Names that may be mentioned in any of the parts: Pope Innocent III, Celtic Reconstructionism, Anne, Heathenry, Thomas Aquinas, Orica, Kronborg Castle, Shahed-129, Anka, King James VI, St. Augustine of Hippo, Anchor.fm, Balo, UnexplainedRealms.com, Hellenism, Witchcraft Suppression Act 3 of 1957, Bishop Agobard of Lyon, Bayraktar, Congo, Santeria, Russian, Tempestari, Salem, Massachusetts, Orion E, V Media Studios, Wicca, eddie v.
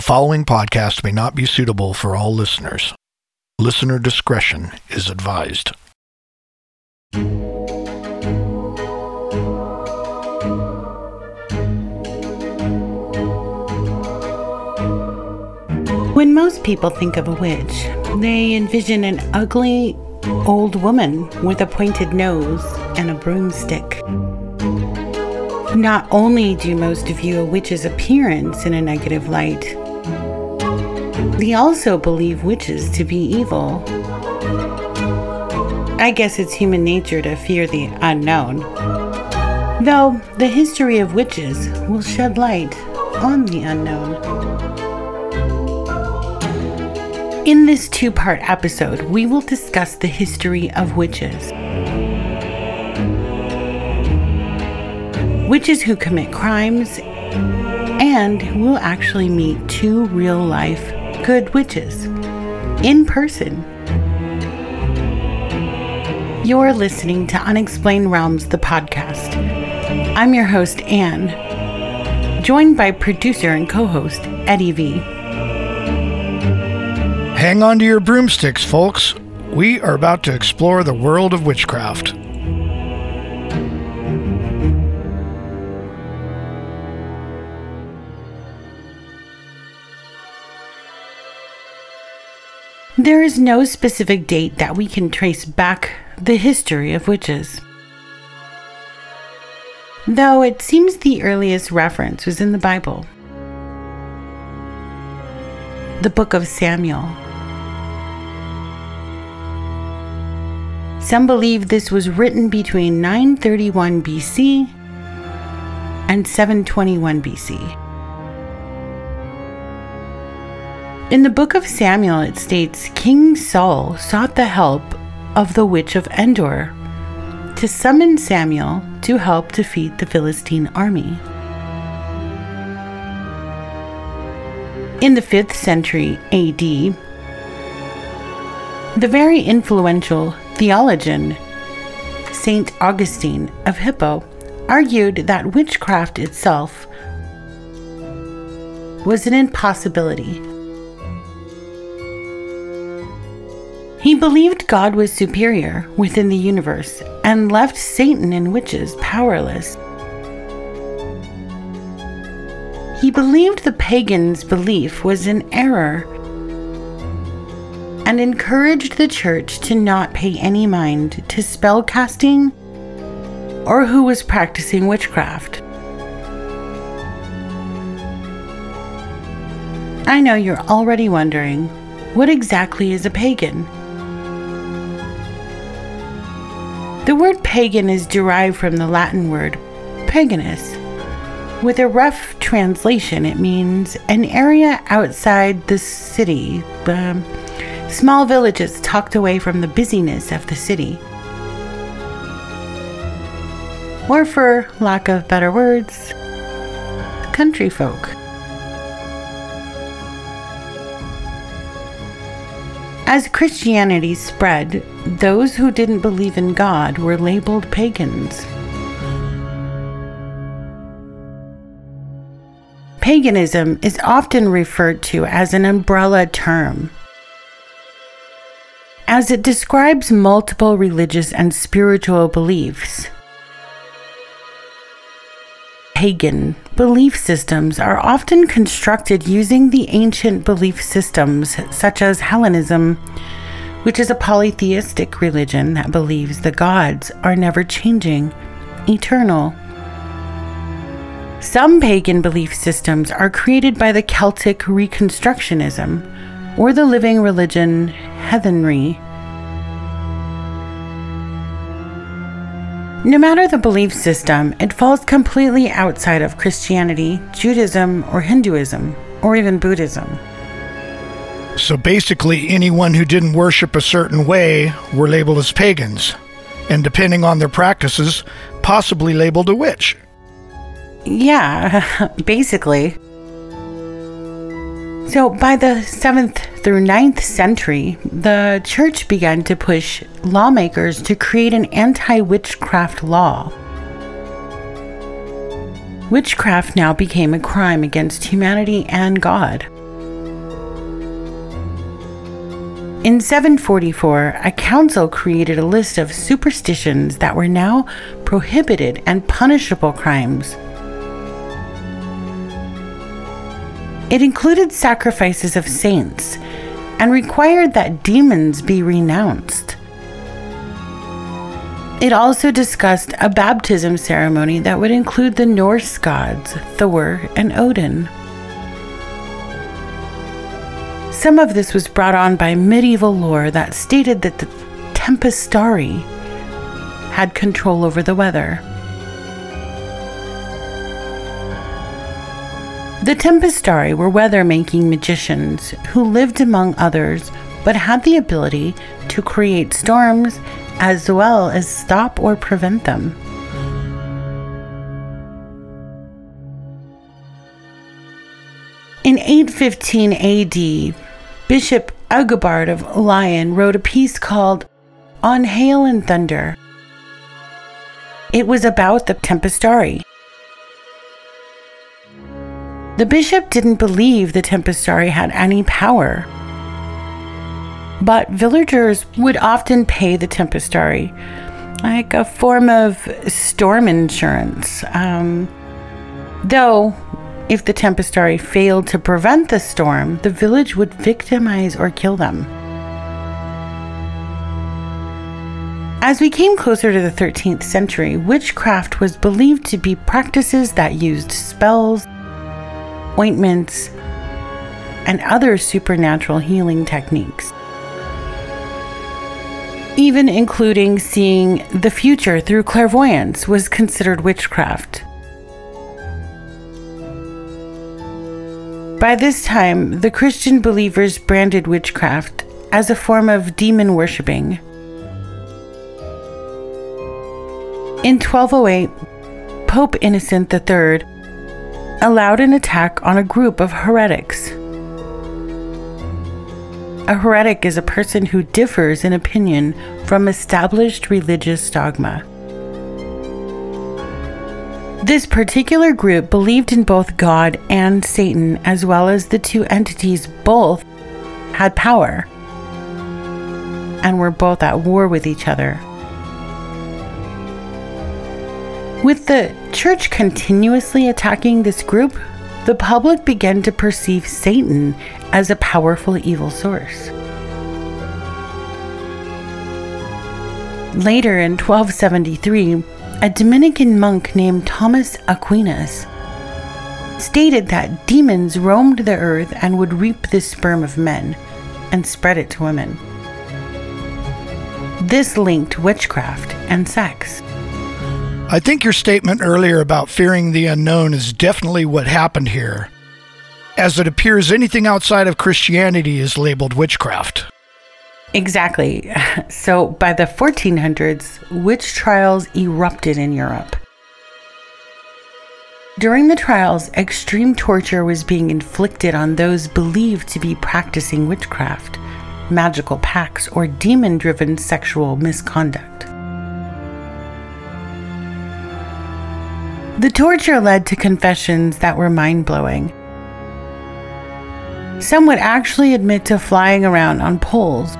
The following podcast may not be suitable for all listeners. Listener discretion is advised. When most people think of a witch, they envision an ugly old woman with a pointed nose and a broomstick. Not only do most view a witch's appearance in a negative light, they also believe witches to be evil. I guess it's human nature to fear the unknown, though the history of witches will shed light on the unknown. In this two-part episode, we will discuss the history of witches. Witches who commit crimes, and we'll actually meet two real-life good witches in person. You're listening to Unexplained Realms, the podcast. I'm your host, Anne, joined by producer and co-host, Eddie V. Hang on to your broomsticks, folks. We are about to explore the world of witchcraft. There is no specific date that we can trace back the history of witches, though it seems the earliest reference was in the Bible, the book of Samuel. Some believe this was written between 931 BC and 721 BC. In the book of Samuel, it states, King Saul sought the help of the witch of Endor to summon Samuel to help defeat the Philistine army. In the 5th century AD, the very influential theologian St. Augustine of Hippo argued that witchcraft itself was an impossibility. He believed God was superior within the universe and left Satan and witches powerless. He believed the pagans' belief was an error and encouraged the church to not pay any mind to spell casting or who was practicing witchcraft. I know you're already wondering, what exactly is a pagan? The word pagan is derived from the Latin word paganus. With a rough translation, it means an area outside the city, small villages tucked away from the busyness of the city. Or for lack of better words, country folk. As Christianity spread, those who didn't believe in God were labeled pagans. Paganism is often referred to as an umbrella term, as it describes multiple religious and spiritual beliefs. Pagan belief systems are often constructed using the ancient belief systems such as Hellenism, which is a polytheistic religion that believes the gods are never changing, eternal. Some pagan belief systems are created by the Celtic Reconstructionism or the living religion Heathenry. No matter the belief system, it falls completely outside of Christianity, Judaism, or Hinduism, or even Buddhism. So basically, anyone who didn't worship a certain way were labeled as pagans, and depending on their practices, possibly labeled a witch. Yeah, basically. So by the 7th through 9th century, the church began to push lawmakers to create an anti-witchcraft law. Witchcraft now became a crime against humanity and God. In 744, a council created a list of superstitions that were now prohibited and punishable crimes. It included sacrifices of saints and required that demons be renounced. It also discussed a baptism ceremony that would include the Norse gods Thor and Odin. Some of this was brought on by medieval lore that stated that the Tempestari had control over the weather. The Tempestari were weather-making magicians who lived among others but had the ability to create storms as well as stop or prevent them. In 815 AD, Bishop Agobard of Lyon wrote a piece called On Hail and Thunder. It was about the Tempestari. The bishop didn't believe the Tempestari had any power, but villagers would often pay the Tempestari, like a form of storm insurance. Though, if the Tempestari failed to prevent the storm, the village would victimize or kill them. As we came closer to the 13th century, witchcraft was believed to be practices that used spells, ointments, and other supernatural healing techniques, even including seeing the future through clairvoyance was considered witchcraft. By this time, the Christian believers branded witchcraft as a form of demon worshipping. In 1208, Pope Innocent III allowed an attack on a group of heretics. A heretic is a person who differs in opinion from established religious dogma. This particular group believed in both God and Satan, as well as the two entities both had power and were both at war with each other. With the church continuously attacking this group, the public began to perceive Satan as a powerful evil source. Later in 1273, a Dominican monk named Thomas Aquinas stated that demons roamed the earth and would reap the sperm of men and spread it to women. This linked witchcraft and sex. I think your statement earlier about fearing the unknown is definitely what happened here, as it appears anything outside of Christianity is labeled witchcraft. Exactly. So by the 1400s, witch trials erupted in Europe. During the trials, extreme torture was being inflicted on those believed to be practicing witchcraft, magical pacts, or demon-driven sexual misconduct. The torture led to confessions that were mind-blowing. Some would actually admit to flying around on poles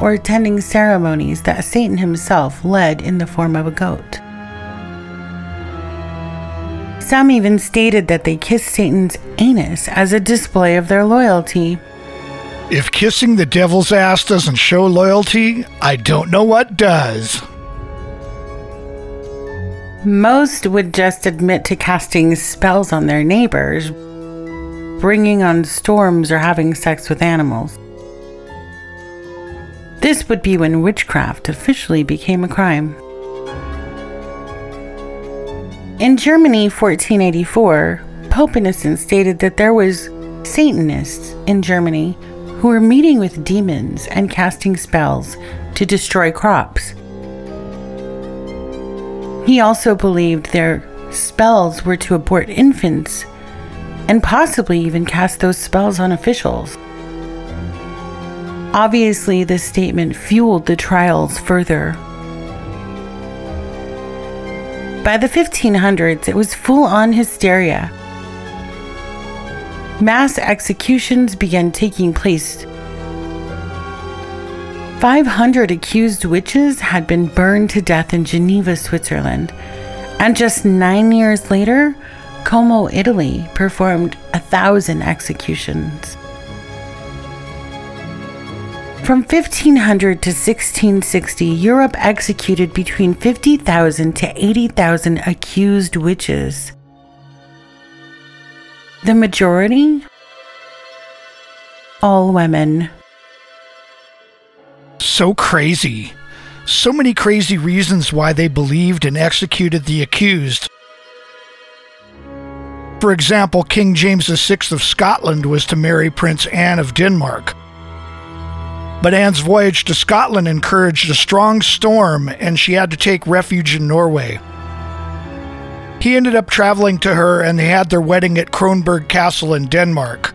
or attending ceremonies that Satan himself led in the form of a goat. Some even stated that they kissed Satan's anus as a display of their loyalty. If kissing the devil's ass doesn't show loyalty, I don't know what does. Most would just admit to casting spells on their neighbors, bringing on storms, or having sex with animals. This would be when witchcraft officially became a crime. In Germany, 1484, Pope Innocent stated that there was Satanists in Germany who were meeting with demons and casting spells to destroy crops. He also believed their spells were to abort infants and possibly even cast those spells on officials. Obviously, this statement fueled the trials further. By the 1500s, it was full-on hysteria. Mass executions began taking place 500 accused witches had been burned to death in Geneva, Switzerland. And just 9 years later, Como, Italy, performed 1,000 executions. From 1500 to 1660, Europe executed between 50,000 to 80,000 accused witches. The majority? All women. So crazy. So many crazy reasons why they believed and executed the accused. For example, King James VI of Scotland was to marry Princess Anne of Denmark. But Anne's voyage to Scotland encouraged a strong storm, and she had to take refuge in Norway. He ended up traveling to her, and they had their wedding at Kronborg Castle in Denmark.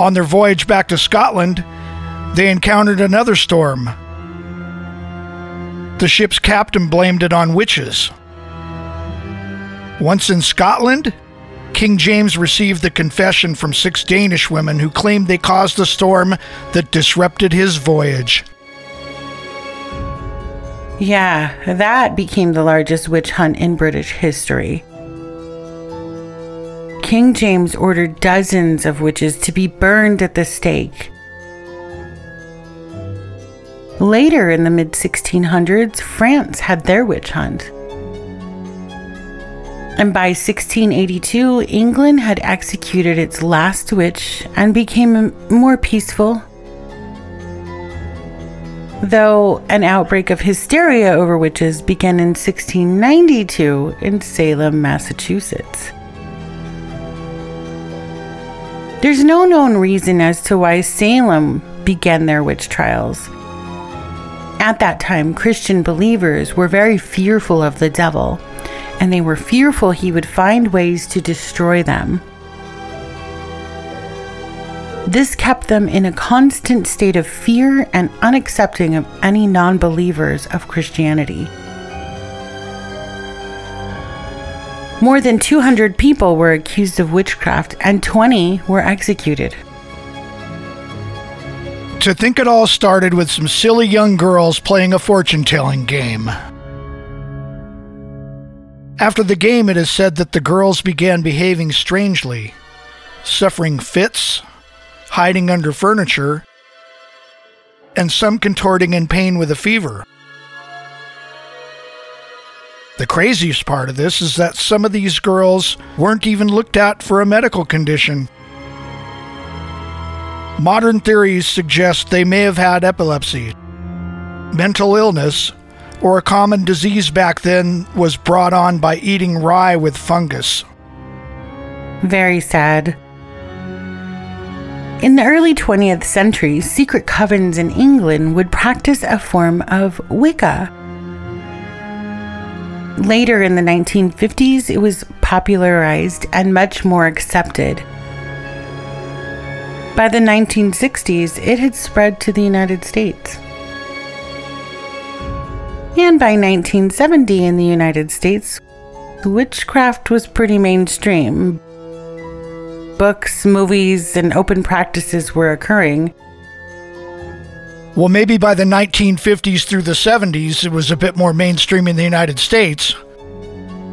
On their voyage back to Scotland, they encountered another storm. The ship's captain blamed it on witches. Once in Scotland, King James received the confession from 6 Danish women who claimed they caused a storm that disrupted his voyage. Yeah, that became the largest witch hunt in British history. King James ordered dozens of witches to be burned at the stake. Later in the mid-1600s, France had their witch hunt. And by 1682, England had executed its last witch and became more peaceful. Though an outbreak of hysteria over witches began in 1692 in Salem, Massachusetts. There's no known reason as to why Salem began their witch trials. At that time, Christian believers were very fearful of the devil, and they were fearful he would find ways to destroy them. This kept them in a constant state of fear and unaccepting of any non-believers of Christianity. More than 200 people were accused of witchcraft, and 20 were executed. To think it all started with some silly young girls playing a fortune-telling game. After the game, it is said that the girls began behaving strangely, suffering fits, hiding under furniture, and some contorting in pain with a fever. The craziest part of this is that some of these girls weren't even looked at for a medical condition. Modern theories suggest they may have had epilepsy, mental illness, or a common disease back then was brought on by eating rye with fungus. Very sad. In the early 20th century, secret covens in England would practice a form of Wicca. Later in the 1950s, it was popularized and much more accepted. By the 1960s, it had spread to the United States. And by 1970 in the United States, witchcraft was pretty mainstream. Books, movies, and open practices were occurring. Well, maybe by the 1950s through the 70s, it was a bit more mainstream in the United States.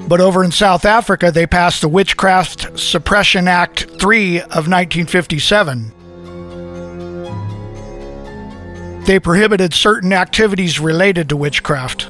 But over in South Africa, they passed the Witchcraft Suppression Act 3 of 1957. They prohibited certain activities related to witchcraft.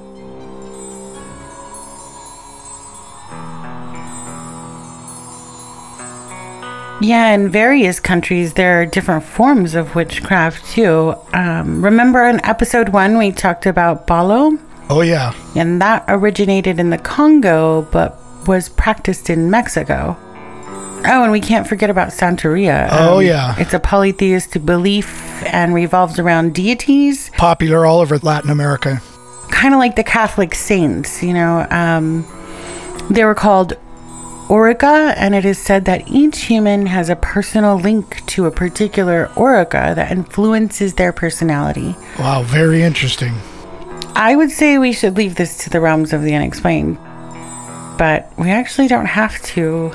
Yeah, in various countries, there are different forms of witchcraft, too. Remember in episode 1, we talked about Balo? Oh, yeah. And that originated in the Congo, but was practiced in Mexico. Oh, and we can't forget about Santeria. Oh, yeah. It's a polytheistic belief and revolves around deities. Popular all over Latin America. Kind of like the Catholic saints, you know. They were called Orica, and it is said that each human has a personal link to a particular Orica that influences their personality. Wow, very interesting. I would say we should leave this to the realms of the unexplained, but we actually don't have to.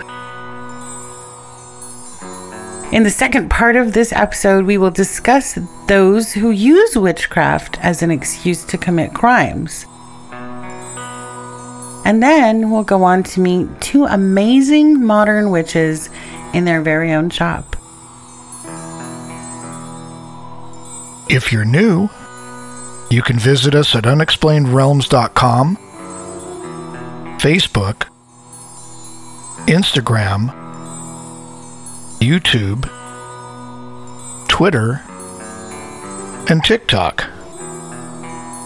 In the second part of this episode, we will discuss those who use witchcraft as an excuse to commit crimes. And then we'll go on to meet two amazing modern witches in their very own shop. If you're new, you can visit us at UnexplainedRealms.com, Facebook, Instagram, YouTube, Twitter, and TikTok.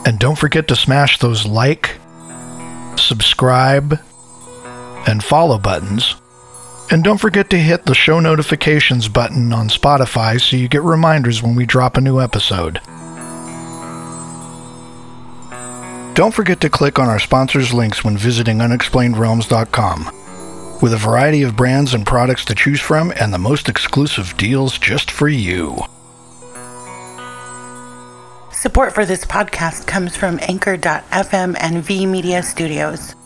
And don't forget to smash those like, subscribe, and follow buttons. And don't forget to hit the show notifications button on Spotify so you get reminders when we drop a new episode. Don't forget to click on our sponsors' links when visiting unexplainedrealms.com. With a variety of brands and products to choose from and the most exclusive deals just for you. Support for this podcast comes from Anchor.fm and V Media Studios.